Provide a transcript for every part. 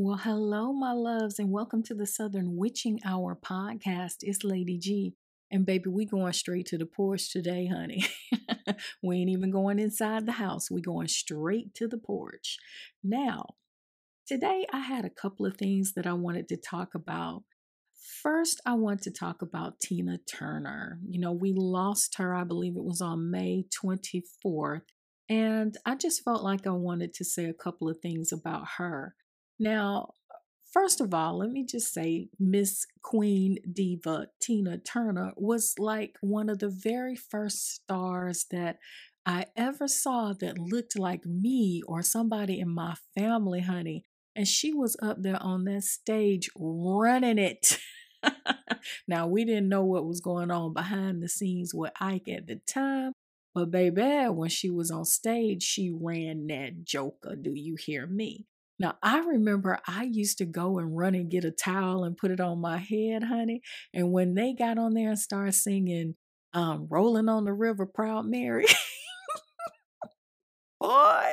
Well, hello, my loves, and welcome to the Southern Witching Hour podcast. It's Lady G, and baby, we going straight to the porch today, honey. We ain't even going inside the house. We going straight to the porch. Now, today I had a couple of things that I wanted to talk about. First, I want to talk about Tina Turner. You know, we lost her, I believe it was on May 24th, and I just felt like I wanted to say a couple of things about her. Now, first of all, let me just say Miss Queen Diva Tina Turner was like one of the very first stars that I ever saw that looked like me or somebody in my family, honey. And she was up there on that stage running it. Now, we didn't know what was going on behind the scenes with Ike at the time. But baby, when she was on stage, she ran that joker. Do you hear me? Now, I remember I used to go and run and get a towel and put it on my head, honey. And when they got on there and started singing, Rolling on the River, Proud Mary, boy,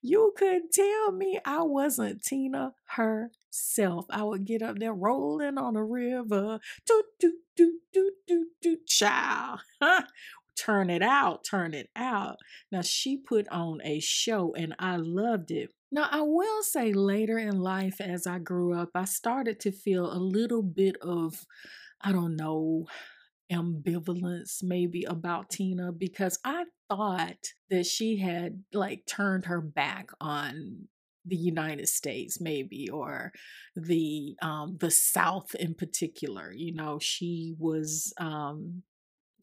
you could tell me I wasn't Tina herself. I would get up there rolling on the river, do, do, do, do, do, do, child. Turn it out, turn it out. Now, she put on a show and I loved it. Now, I will say later in life, as I grew up, I started to feel a little bit of, I don't know, ambivalence maybe about Tina, because I thought that she had like turned her back on the United States maybe, or the South in particular. You know, she was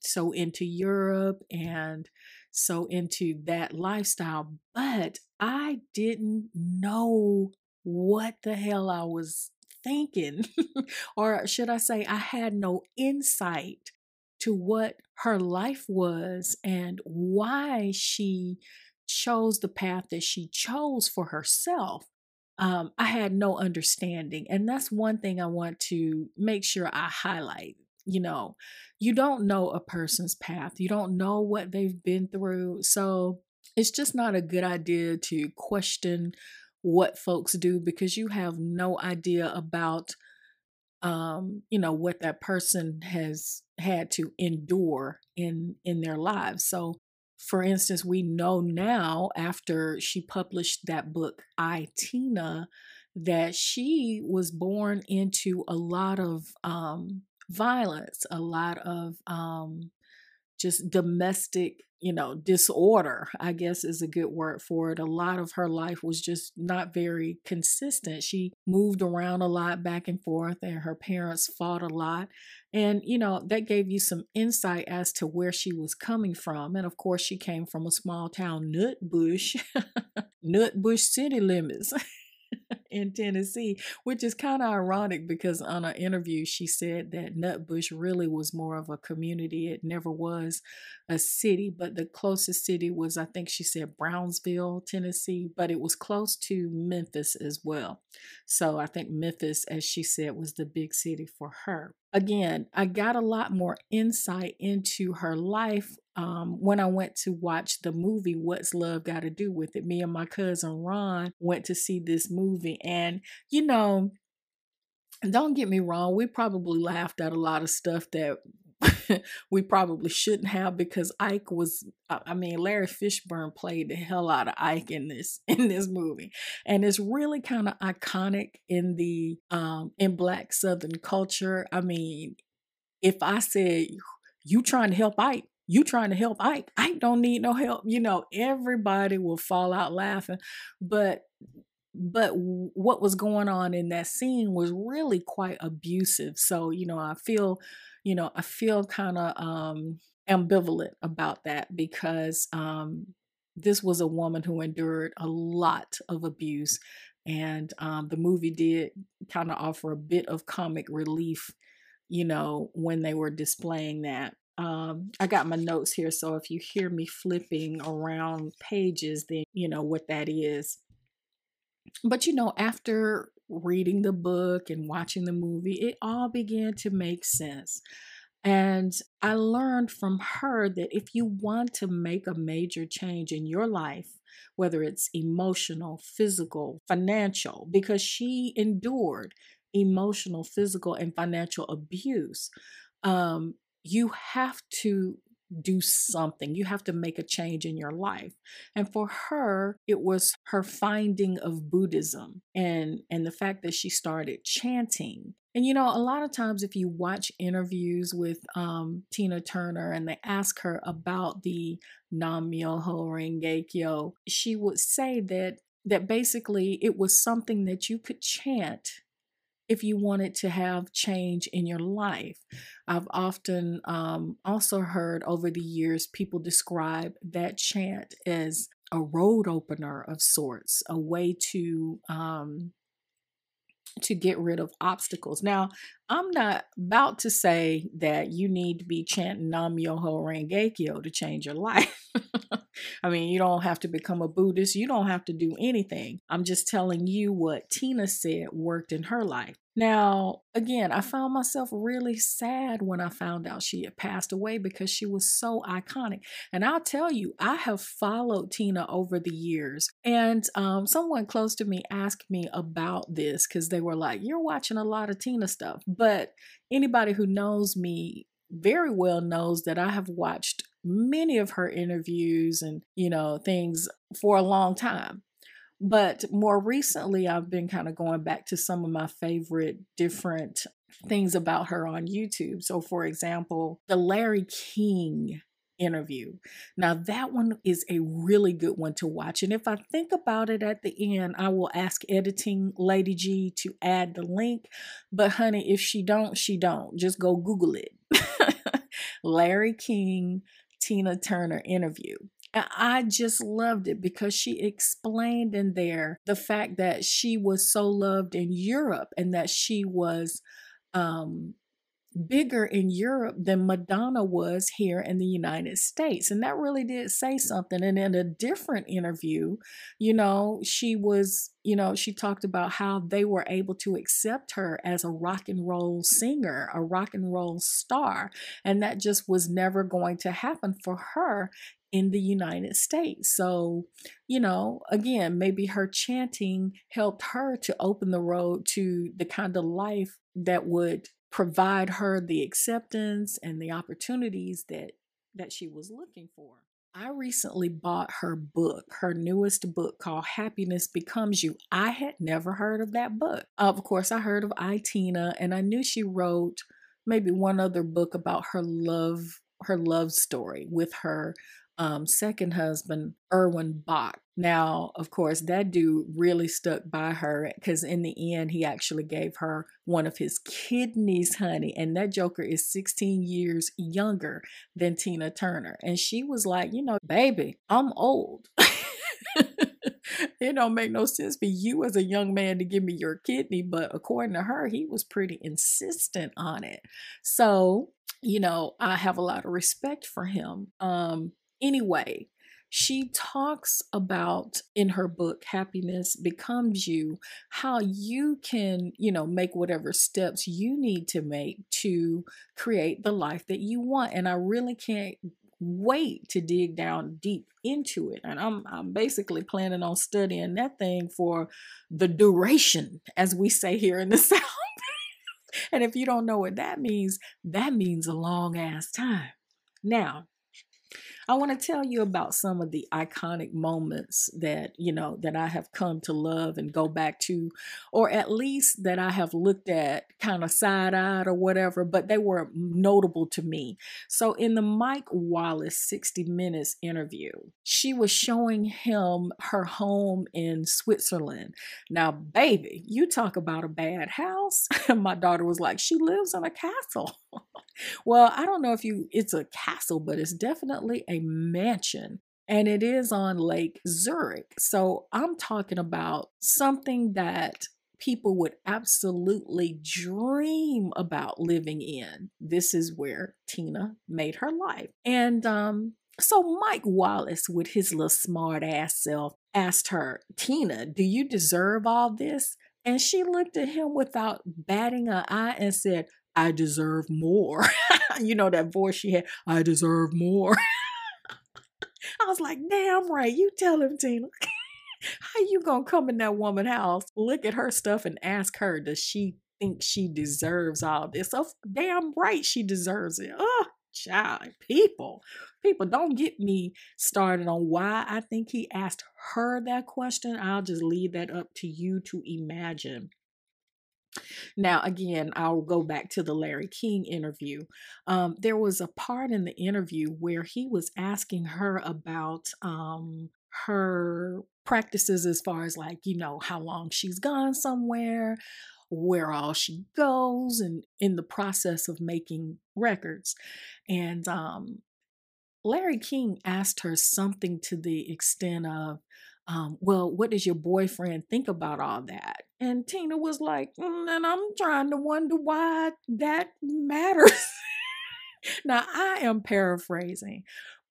so into Europe and so into that lifestyle, but I didn't know what the hell I was thinking, or should I say I had no insight to what her life was and why she chose the path that she chose for herself. I had no understanding. And that's one thing I want to make sure I highlight. You know, you don't know a person's path. You don't know what they've been through. So it's just not a good idea to question what folks do, because you have no idea about, you know, what that person has had to endure in their lives. So, for instance, we know now after she published that book, I, Tina, that she was born into a lot of violence, a lot of just domestic, you know, disorder, I guess is a good word for it. A lot of her life was just not very consistent. She moved around a lot back and forth, and her parents fought a lot. And, you know, that gave you some insight as to where she was coming from. And of course, she came from a small town, Nutbush, Nutbush city limits. In Tennessee, which is kind of ironic because on an interview, she said that Nutbush really was more of a community. It never was a city, but the closest city was, I think she said Brownsville, Tennessee, but it was close to Memphis as well. So I think Memphis, as she said, was the big city for her. Again, I got a lot more insight into her life when I went to watch the movie, What's Love Gotta Do With It? Me and my cousin Ron went to see this movie. And, you know, don't get me wrong, we probably laughed at a lot of stuff that we probably shouldn't have, because Ike was, I mean, Larry Fishburne played the hell out of Ike in this movie. And it's really kind of iconic in the, in Black Southern culture. I mean, if I said, you trying to help Ike, Ike don't need no help. You know, everybody will fall out laughing, but what was going on in that scene was really quite abusive. So, you know, I feel kind of ambivalent about that, because this was a woman who endured a lot of abuse, and the movie did kind of offer a bit of comic relief, you know, when they were displaying that. I got my notes here, so if you hear me flipping around pages, then you know what that is. But, you know, after reading the book and watching the movie, it all began to make sense. And I learned from her that if you want to make a major change in your life, whether it's emotional, physical, financial, because she endured emotional, physical, and financial abuse, you have to do something. You have to make a change in your life. And for her, it was her finding of Buddhism and the fact that she started chanting. And, you know, a lot of times if you watch interviews with Tina Turner and they ask her about the Nam-myoho-renge-kyo, she would say that basically it was something that you could chant if you wanted to have change in your life. I've often also heard over the years people describe that chant as a road opener of sorts, a way to get rid of obstacles. Now, I'm not about to say that you need to be chanting Nam-myoho-renge-kyo to change your life. I mean, you don't have to become a Buddhist. You don't have to do anything. I'm just telling you what Tina said worked in her life. Now, again, I found myself really sad when I found out she had passed away because she was so iconic. And I'll tell you, I have followed Tina over the years. And someone close to me asked me about this because they were like, "You're watching a lot of Tina stuff." But anybody who knows me very well knows that I have watched many of her interviews and, you know, things for a long time. But more recently, I've been kind of going back to some of my favorite different things about her on YouTube. So, for example, the Larry King interview. Now, that one is a really good one to watch. And if I think about it at the end, I will ask editing Lady G to add the link. But honey, if she don't, she don't. Just go Google it. Larry King, Tina Turner interview. And I just loved it because she explained in there the fact that she was so loved in Europe and that she was bigger in Europe than Madonna was here in the United States. And that really did say something. And in a different interview, you know, she was, you know, she talked about how they were able to accept her as a rock and roll singer, a rock and roll star. And that just was never going to happen for her in the United States. So, you know, again, maybe her chanting helped her to open the road to the kind of life that would provide her the acceptance and the opportunities that she was looking for. I recently bought her book, her newest book called Happiness Becomes You. I had never heard of that book. Of course, I heard of I, Tina, and I knew she wrote maybe one other book about her love story with her second husband, Erwin Bach. Now, of course, that dude really stuck by her because in the end, he actually gave her one of his kidneys, honey. And that joker is 16 years younger than Tina Turner. And she was like, you know, baby, I'm old. It don't make no sense for you as a young man to give me your kidney. But according to her, he was pretty insistent on it. So, you know, I have a lot of respect for him. Anyway, she talks about in her book, Happiness Becomes You, how you can, you know, make whatever steps you need to make to create the life that you want. And I really can't wait to dig down deep into it. And I'm basically planning on studying that thing for the duration, as we say here in the South. And if you don't know what that means a long ass time. Now, I want to tell you about some of the iconic moments that, you know, that I have come to love and go back to, or at least that I have looked at kind of side-eyed or whatever, but they were notable to me. So in the Mike Wallace 60 Minutes interview, she was showing him her home in Switzerland. Now, baby, you talk about a bad house. My daughter was like, she lives in a castle. Well, I don't know if it's a castle, but it's definitely a mansion, and it is on Lake Zurich. So I'm talking about something that people would absolutely dream about living in. This is where Tina made her life. And so Mike Wallace, with his little smart ass self, asked her, "Tina, do you deserve all this?" And she looked at him without batting an eye and said, I deserve more. You know, that voice she had, I deserve more. I was like, damn right, you tell him, Tina. How you gonna come in that woman's house, look at her stuff and ask her, does she think she deserves all this? Oh, damn right she deserves it. Oh, child, people, don't get me started on why I think he asked her that question. I'll just leave that up to you to imagine. Now, again, I'll go back to the Larry King interview. There was a part in the interview where he was asking her about her practices as far as, like, you know, how long she's gone somewhere, where all she goes, and in the process of making records. And Larry King asked her something to the extent of, well, what does your boyfriend think about all that? And Tina was like, and I'm trying to wonder why that matters. Now, I am paraphrasing,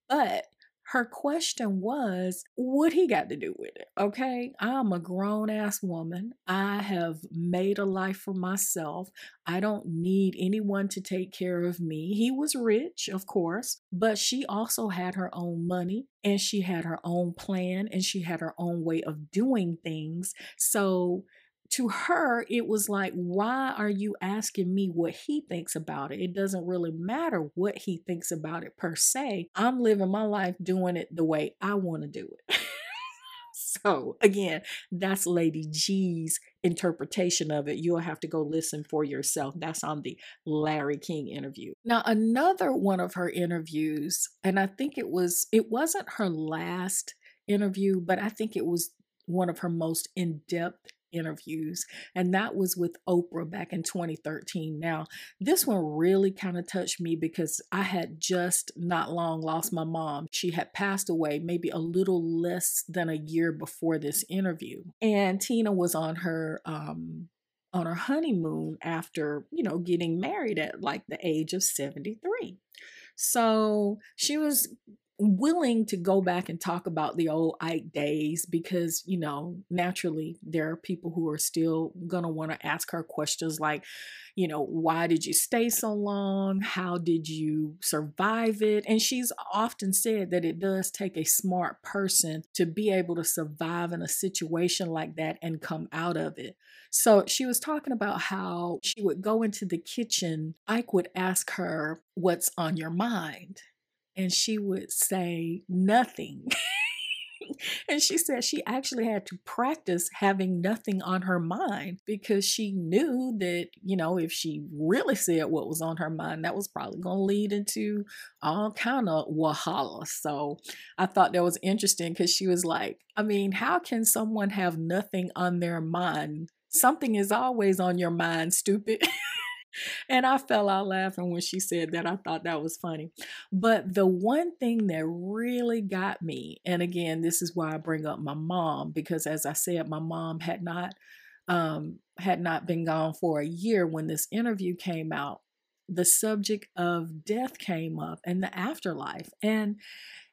but her question was, what he got to do with it? Okay, I'm a grown-ass woman. I have made a life for myself. I don't need anyone to take care of me. He was rich, of course, but she also had her own money, and she had her own plan, and she had her own way of doing things. So to her, it was like, why are you asking me what he thinks about it? It doesn't really matter what he thinks about it per se. I'm living my life doing it the way I want to do it. So again, that's Lady G's interpretation of it. You'll have to go listen for yourself. That's on the Larry King interview. Now, another one of her interviews, and I think it wasn't her last interview, but I think it was one of her most in-depth interviews, and that was with Oprah back in 2013. Now, this one really kind of touched me because I had just not long lost my mom. She had passed away maybe a little less than a year before this interview, and Tina was on her honeymoon after, you know, getting married at like the age of 73. So she was willing to go back and talk about the old Ike days because, you know, naturally there are people who are still going to want to ask her questions like, you know, why did you stay so long? How did you survive it? And she's often said that it does take a smart person to be able to survive in a situation like that and come out of it. So she was talking about how she would go into the kitchen. Ike would ask her, what's on your mind? And she would say nothing. And she said she actually had to practice having nothing on her mind because she knew that, you know, if she really said what was on her mind, that was probably going to lead into all kind of wahala. So I thought that was interesting because she was like, I mean, how can someone have nothing on their mind? Something is always on your mind, stupid. And I fell out laughing when she said that. I thought that was funny. But the one thing that really got me, and again, this is why I bring up my mom, because as I said, my mom had not been gone for a year when this interview came out. The subject of death came up and the afterlife. And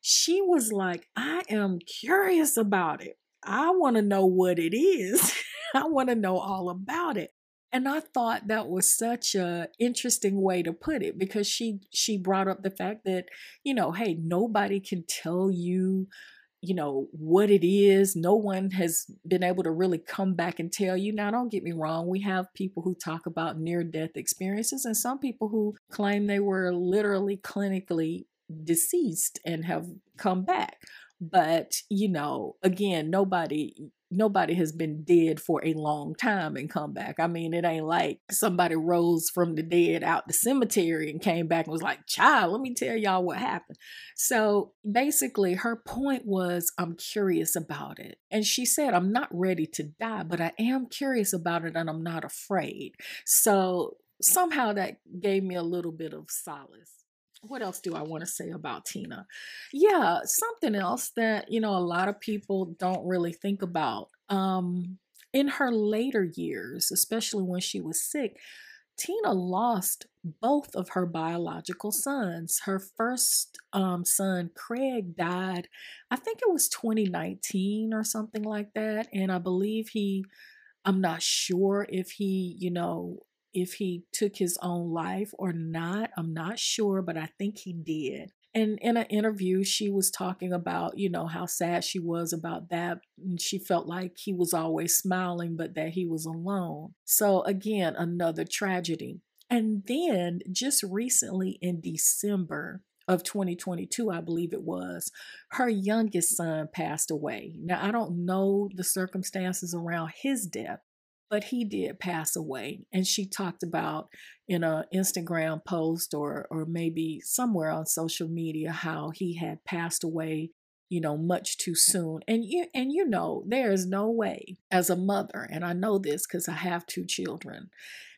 she was like, I am curious about it. I want to know what it is. I want to know all about it. And I thought that was such an interesting way to put it because she brought up the fact that, you know, hey, nobody can tell you, you know, what it is. No one has been able to really come back and tell you. Now, don't get me wrong. We have people who talk about near-death experiences and some people who claim they were literally clinically deceased and have come back. But, you know, again, nobody has been dead for a long time and come back. I mean, it ain't like somebody rose from the dead out the cemetery and came back and was like, child, let me tell y'all what happened. So basically her point was, I'm curious about it. And she said, I'm not ready to die, but I am curious about it and I'm not afraid. So somehow that gave me a little bit of solace. What else do I want to say about Tina? Yeah, something else that, you know, a lot of people don't really think about. In her later years, especially when she was sick, Tina lost both of her biological sons. Her first son, Craig, died, I think it was 2019 or something like that. And I believe I'm not sure if he, you know, if he took his own life or not. I'm not sure, but I think he did. And in an interview, she was talking about, you know, how sad she was about that. And she felt like he was always smiling, but that he was alone. So again, another tragedy. And then just recently in December of 2022, I believe it was, her youngest son passed away. Now, I don't know the circumstances around his death, but he did pass away. And she talked about in an Instagram post or maybe somewhere on social media how he had passed away, you know, much too soon. And you know, there is no way as a mother, and I know this because I have two children,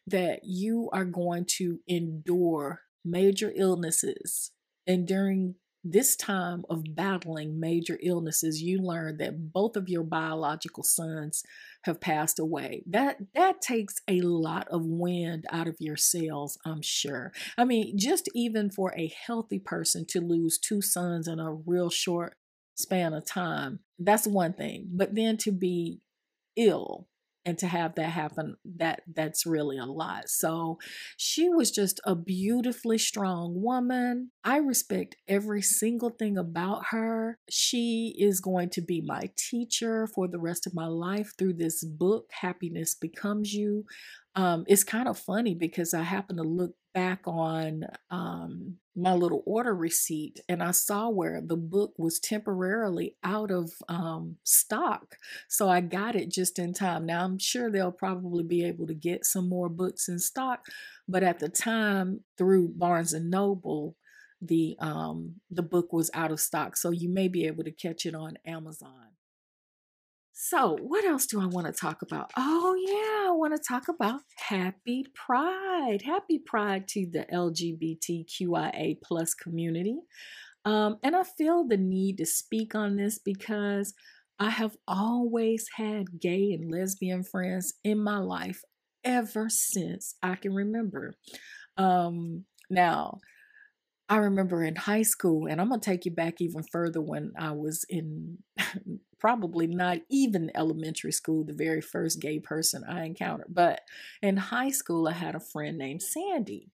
that you are going to endure major illnesses. And during this time of battling major illnesses, you learn that both of your biological sons have passed away. That takes a lot of wind out of your sails, I'm sure. I mean, just even for a healthy person to lose two sons in a real short span of time, that's one thing. But then to be ill and to have that happen, that's really a lot. So she was just a beautifully strong woman. I respect every single thing about her. She is going to be my teacher for the rest of my life through this book, Happiness Becomes You. It's kind of funny because I happen to look back on my little order receipt and I saw where the book was temporarily out of stock. So I got it just in time. Now I'm sure they'll probably be able to get some more books in stock, but at the time through Barnes and Noble, the book was out of stock. So you may be able to catch it on Amazon. So what else do I want to talk about? Oh yeah, I want to talk about Happy Pride. Happy Pride to the LGBTQIA+ community. And I feel the need to speak on this because I have always had gay and lesbian friends in my life ever since I can remember. Now, I remember in high school, and I'm going to take you back even further when I was in probably not even elementary school, the very first gay person I encountered. But in high school, I had a friend named Sandy.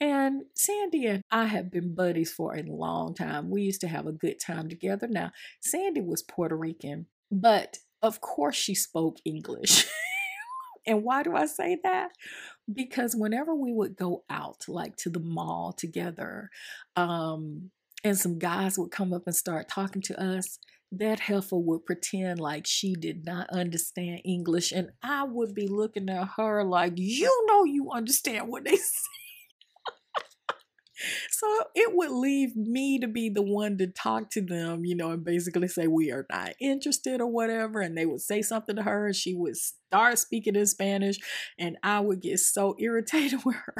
And Sandy and I have been buddies for a long time. We used to have a good time together. Now, Sandy was Puerto Rican, but of course she spoke English. And why do I say that? Because whenever we would go out, like to the mall together, and some guys would come up and start talking to us, that heifer would pretend like she did not understand English. And I would be looking at her like, you know, you understand what they say. So it would leave me to be the one to talk to them, you know, and basically say we are not interested or whatever. And they would say something to her and she would start speaking in Spanish and I would get so irritated with her.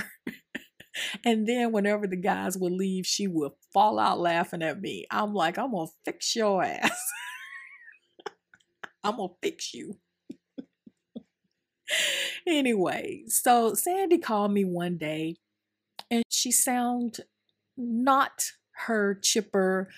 And then whenever the guys would leave, she would fall out laughing at me. I'm like, I'm going to fix your ass. I'm going to fix you. Anyway, so Sandy called me one day. And she sounded not her chipper,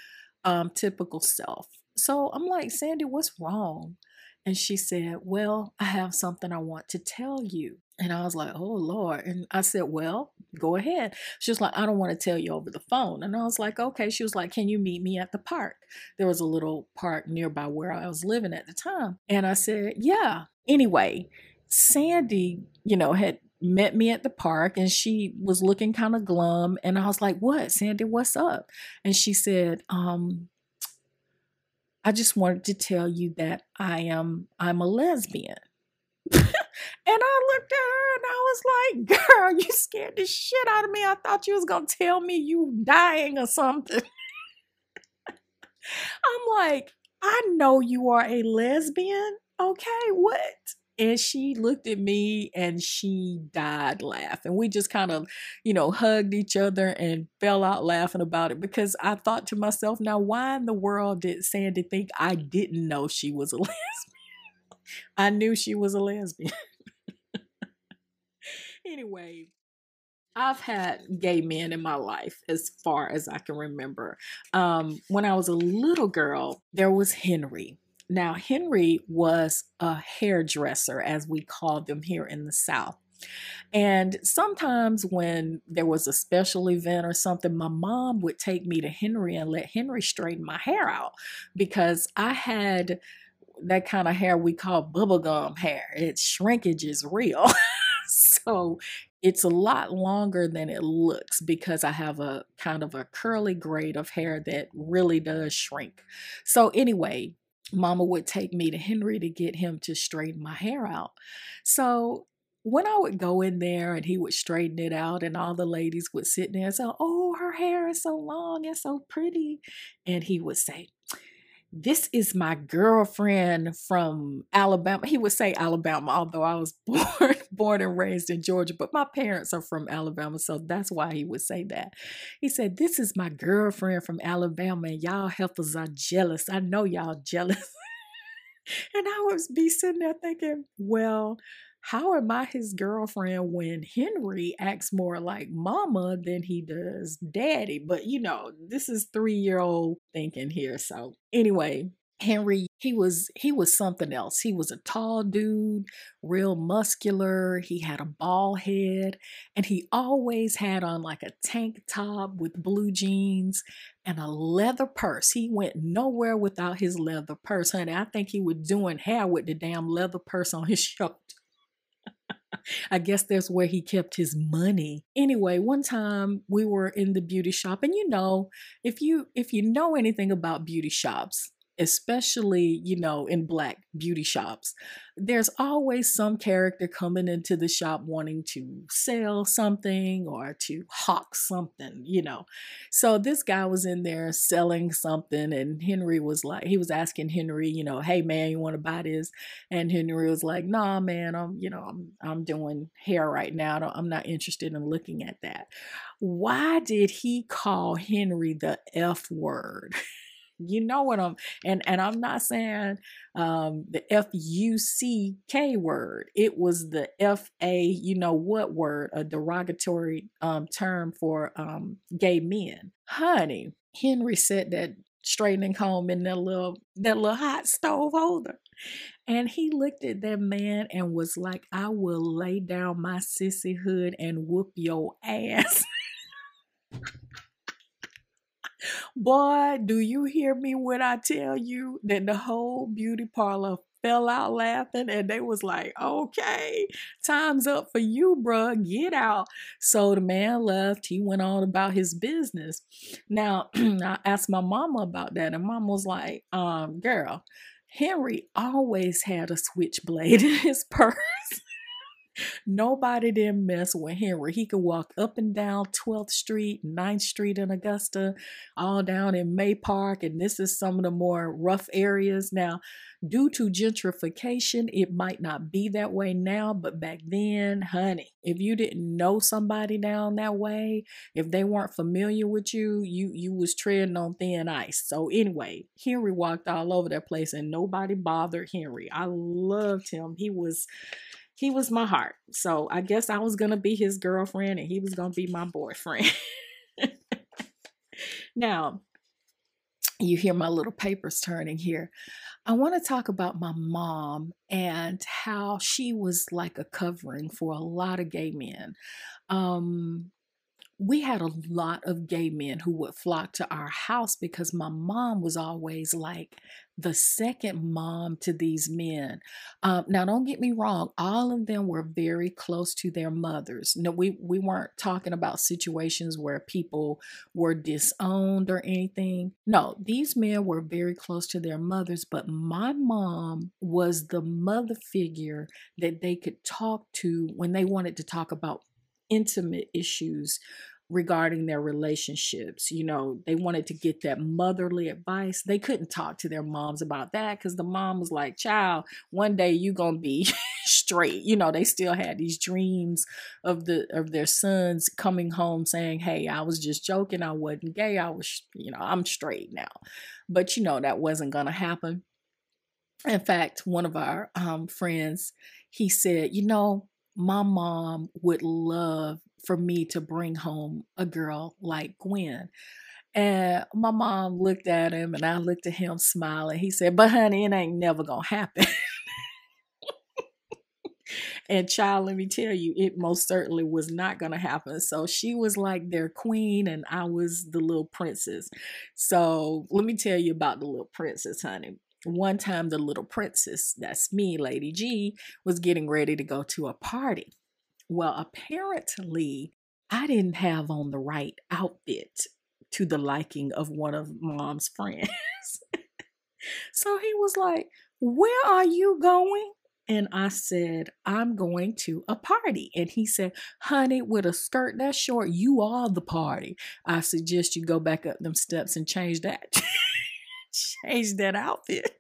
typical self. So I'm like, Sandy, what's wrong? And she said, well, I have something I want to tell you. And I was like, oh, Lord. And I said, well, go ahead. She was like, I don't want to tell you over the phone. And I was like, okay. She was like, can you meet me at the park? There was a little park nearby where I was living at the time. And I said, yeah. Anyway, Sandy, you know, had met me at the park and she was looking kind of glum. And I was like, what, Sandy, what's up? And she said, I just wanted to tell you that I'm a lesbian. And I looked at her and I was like, girl, you scared the shit out of me. I thought you was going to tell me you dying or something. I'm like, I know you are a lesbian. Okay, what? And she looked at me and she died laughing. We just kind of, you know, hugged each other and fell out laughing about it because I thought to myself, now, why in the world did Sandy think I didn't know she was a lesbian? I knew she was a lesbian. Anyway, I've had gay men in my life as far as I can remember. When I was a little girl, there was Henry. Now, Henry was a hairdresser, as we call them here in the South. And sometimes when there was a special event or something, my mom would take me to Henry and let Henry straighten my hair out, because I had that kind of hair we call bubblegum hair. Its shrinkage is real. So it's a lot longer than it looks, because I have a kind of a curly grade of hair that really does shrink. So anyway, Mama would take me to Henry to get him to straighten my hair out. So when I would go in there and he would straighten it out, and all the ladies would sit there and say, "Oh, her hair is so long and so pretty." And he would say, "This is my girlfriend from Alabama." He would say Alabama, although I was born and raised in Georgia, but my parents are from Alabama, so that's why he would say that. He said, "This is my girlfriend from Alabama, and y'all heifers are jealous. I know y'all jealous." And I would be sitting there thinking, well, how am I his girlfriend when Henry acts more like mama than he does daddy? But you know, this is 3-year-old thinking here. So anyway, Henry, he was something else. He was a tall dude, real muscular. He had a bald head, and he always had on like a tank top with blue jeans and a leather purse. He went nowhere without his leather purse, honey. I think he was doing hair with the damn leather purse on his shoulder. I guess that's where he kept his money. Anyway, one time we were in the beauty shop, and you know, if you know anything about beauty shops, especially, you know, in Black beauty shops, there's always some character coming into the shop wanting to sell something or to hawk something, you know. So this guy was in there selling something, and Henry was like, he was asking Henry, you know, "Hey man, you want to buy this?" And Henry was like, "Nah man, I'm doing hair right now. I'm not interested in looking at that." Why did he call Henry the F word? You know what I'm not saying the F-U-C-K word. It was the F-A, you know what word, a derogatory term for gay men. Honey, Henry set that straightening comb in that little hot stove holder. And he looked at that man and was like, "I will lay down my sissyhood and whoop your ass." Boy, do you hear me when I tell you that the whole beauty parlor fell out laughing, and they was like, "Okay, time's up for you, bruh. Get out." So the man left. He went on about his business. Now, I asked my mama about that, and mama was like, "Girl, Henry always had a switchblade in his purse." Nobody didn't mess with Henry. He could walk up and down 12th Street, 9th Street in Augusta, all down in May Park. And this is some of the more rough areas. Now, due to gentrification, it might not be that way now, but back then, honey, if you didn't know somebody down that way, if they weren't familiar with you, you was treading on thin ice. So anyway, Henry walked all over that place, and nobody bothered Henry. I loved him. He was my heart. So I guess I was going to be his girlfriend, and he was going to be my boyfriend. Now, you hear my little papers turning here. I want to talk about my mom and how she was like a covering for a lot of gay men. We had a lot of gay men who would flock to our house because my mom was always like the second mom to these men. Now, don't get me wrong. All of them were very close to their mothers. No, we weren't talking about situations where people were disowned or anything. No, these men were very close to their mothers, but my mom was the mother figure that they could talk to when they wanted to talk about intimate issues regarding their relationships. You know, they wanted to get that motherly advice. They couldn't talk to their moms about that because the mom was like, "Child, one day you gonna be straight." You know, they still had these dreams of their sons coming home saying, "Hey, I was just joking. I wasn't gay. I was, you know, I'm straight now." But you know, that wasn't gonna happen. In fact, one of our friends, he said, "You know, my mom would love for me to bring home a girl like Gwen." And my mom looked at him, and I looked at him smiling. He said, "But honey, it ain't never gonna happen." And child, let me tell you, it most certainly was not going to happen. So she was like their queen and I was the little princess. So let me tell you about the little princess, honey. One time the little princess, that's me, Lady G, was getting ready to go to a party. Well, apparently I didn't have on the right outfit to the liking of one of Mom's friends. So he was like, "Where are you going?" And I said, "I'm going to a party." And he said, "Honey, with a skirt that short, you are the party. I suggest you go back up them steps and change that." Change that outfit.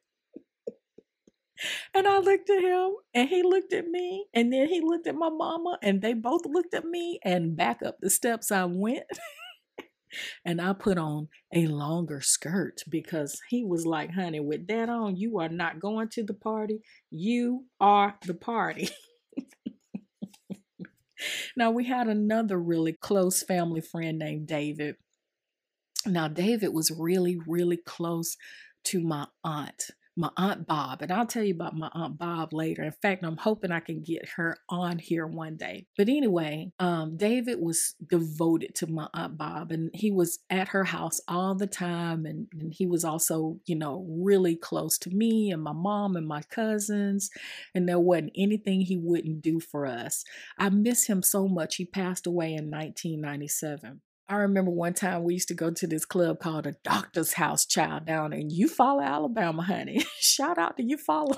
And I looked at him and he looked at me and then he looked at my mama and they both looked at me and back up the steps I went. And I put on a longer skirt because he was like, "Honey, with that on, you are not going to the party. You are the party." Now, we had another really close family friend named David. Now, David was really, really close to my Aunt Bob. And I'll tell you about my Aunt Bob later. In fact, I'm hoping I can get her on here one day. But anyway, David was devoted to my Aunt Bob and he was at her house all the time. And he was also, you know, really close to me and my mom and my cousins. And there wasn't anything he wouldn't do for us. I miss him so much. He passed away in 1997. I remember one time we used to go to this club called a Doctor's House, child, down in Ufala, Alabama, honey. Shout out to Ufala.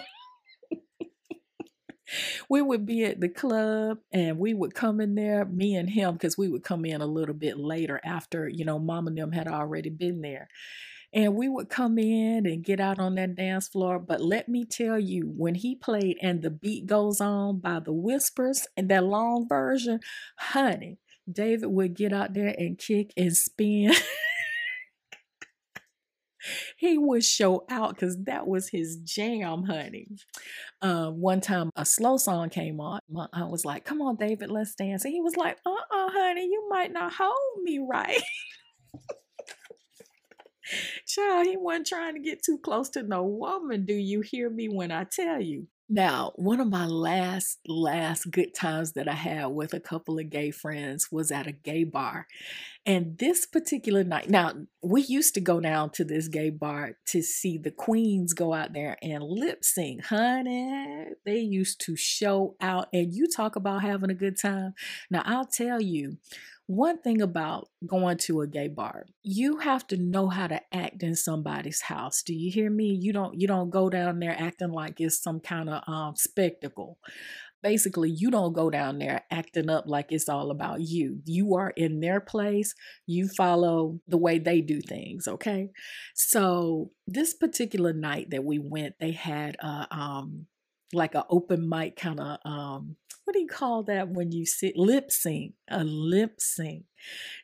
We would be at the club and we would come in there, me and him, because we would come in a little bit later after, you know, Mom and them had already been there. And we would come in and get out on that dance floor. But let me tell you, when he played "And the Beat Goes On" by the Whispers and that long version, honey, David would get out there and kick and spin. He would show out because that was his jam, honey. One time a slow song came on. My aunt was like, "Come on, David, let's dance." And he was like, honey, you might not hold me right." Child, he wasn't trying to get too close to no woman. Do you hear me when I tell you? Now, one of my last good times that I had with a couple of gay friends was at a gay bar. And this particular night, now, we used to go down to this gay bar to see the queens go out there and lip sync. Honey, they used to show out. And you talk about having a good time. Now, I'll tell you, one thing about going to a gay bar, you have to know how to act in somebody's house. Do you hear me? You don't go down there acting like it's some kind of spectacle. Basically, you don't go down there acting up like it's all about you. You are in their place. You follow the way they do things. Okay. So this particular night that we went, they had like an open mic kind of, what do you call that when you sit? Lip sync, a lip sync.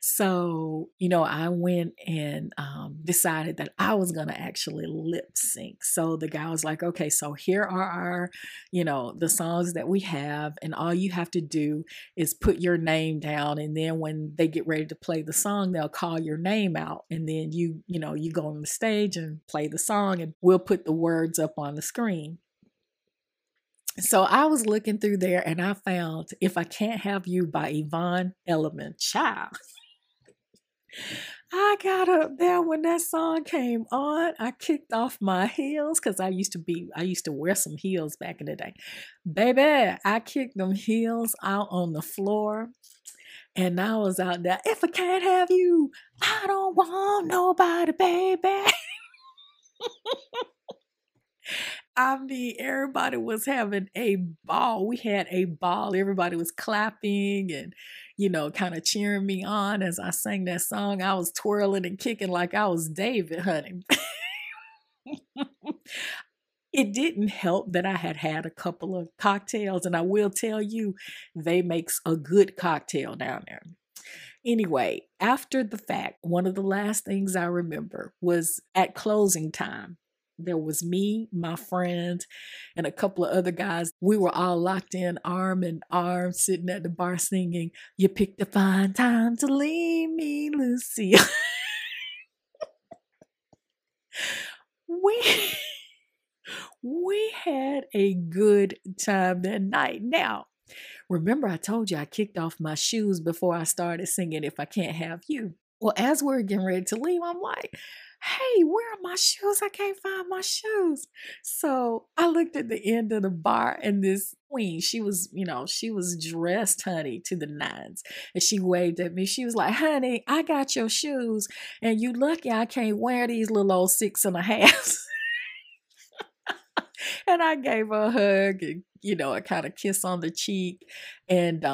So, you know, I went and decided that I was going to actually lip sync. So the guy was like, "Okay, so here are our, you know, the songs that we have. And all you have to do is put your name down. And then when they get ready to play the song, they'll call your name out. And then you go on the stage and play the song and we'll put the words up on the screen." So I was looking through there and I found "If I Can't Have You" by Yvonne Elliman. Child, I got up there when that song came on. I kicked off my heels because I used to wear some heels back in the day. Baby, I kicked them heels out on the floor and I was out there. "If I can't have you, I don't want nobody, baby." I mean, everybody was having a ball. We had a ball. Everybody was clapping and, you know, kind of cheering me on as I sang that song. I was twirling and kicking like I was David, honey. It didn't help that I had a couple of cocktails, and I will tell you, they makes a good cocktail down there. Anyway, after the fact, one of the last things I remember was at closing time. There was me, my friend, and a couple of other guys. We were all locked in, arm in arm, sitting at the bar singing, "You picked a fine time to leave me, Lucy." We had a good time that night. Now, Remember, I told you I kicked off my shoes before I started singing If I Can't Have You. Well, as we're getting ready to leave, I'm like, hey, where are my shoes? I can't find my shoes. So I looked at the end of the bar, and this queen, she was dressed, honey, to the nines. And she waved at me. She was like, honey, I got your shoes, and you lucky I can't wear these little old 6.5s. And I gave her a hug and, a kind of kiss on the cheek. And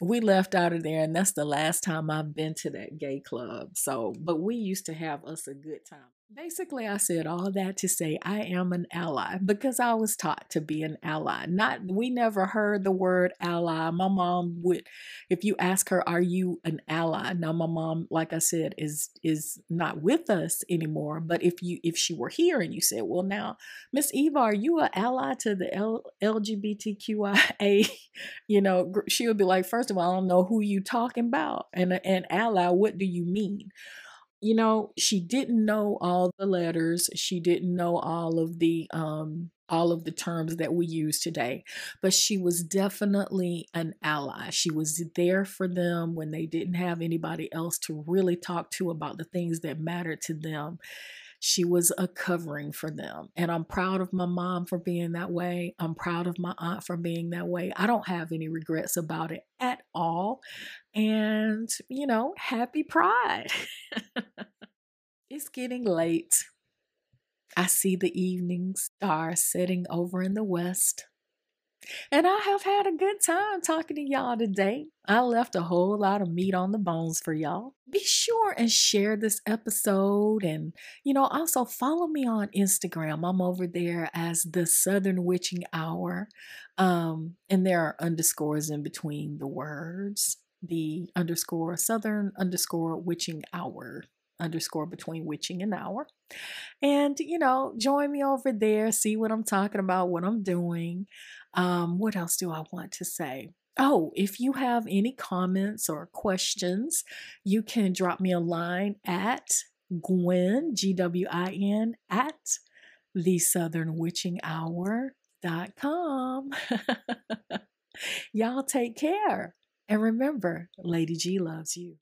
we left out of there. And that's the last time I've been to that gay club. So, but we used to have us a good time. Basically, I said all that to say I am an ally because I was taught to be an ally. We never heard the word ally. My mom would, if you ask her, are you an ally? Now, my mom, like I said, is not with us anymore. But if she were here and you said, well, now, Miss Eva, are you an ally to the LGBTQIA? She would be like, first of all, I don't know who you talking about. And an ally, what do you mean? She didn't know all the letters. She didn't know all of the terms that we use today, but she was definitely an ally. She was there for them when they didn't have anybody else to really talk to about the things that mattered to them. She was a covering for them. And I'm proud of my mom for being that way. I'm proud of my aunt for being that way. I don't have any regrets about it at all. And, happy Pride. It's getting late. I see the evening star setting over in the west. And I have had a good time talking to y'all today. I left a whole lot of meat on the bones for y'all. Be sure and share this episode and, also follow me on Instagram. I'm over there as the Southern Witching Hour. And there are underscores in between the words. The underscore Southern underscore Witching Hour. Underscore between witching and hour. And, join me over there. See what I'm talking about, what I'm doing. What else do I want to say? Oh, if you have any comments or questions, you can drop me a line at Gwyn, Gwin, at thesouthernwitchinghour.com. Y'all take care. And remember, Lady G loves you.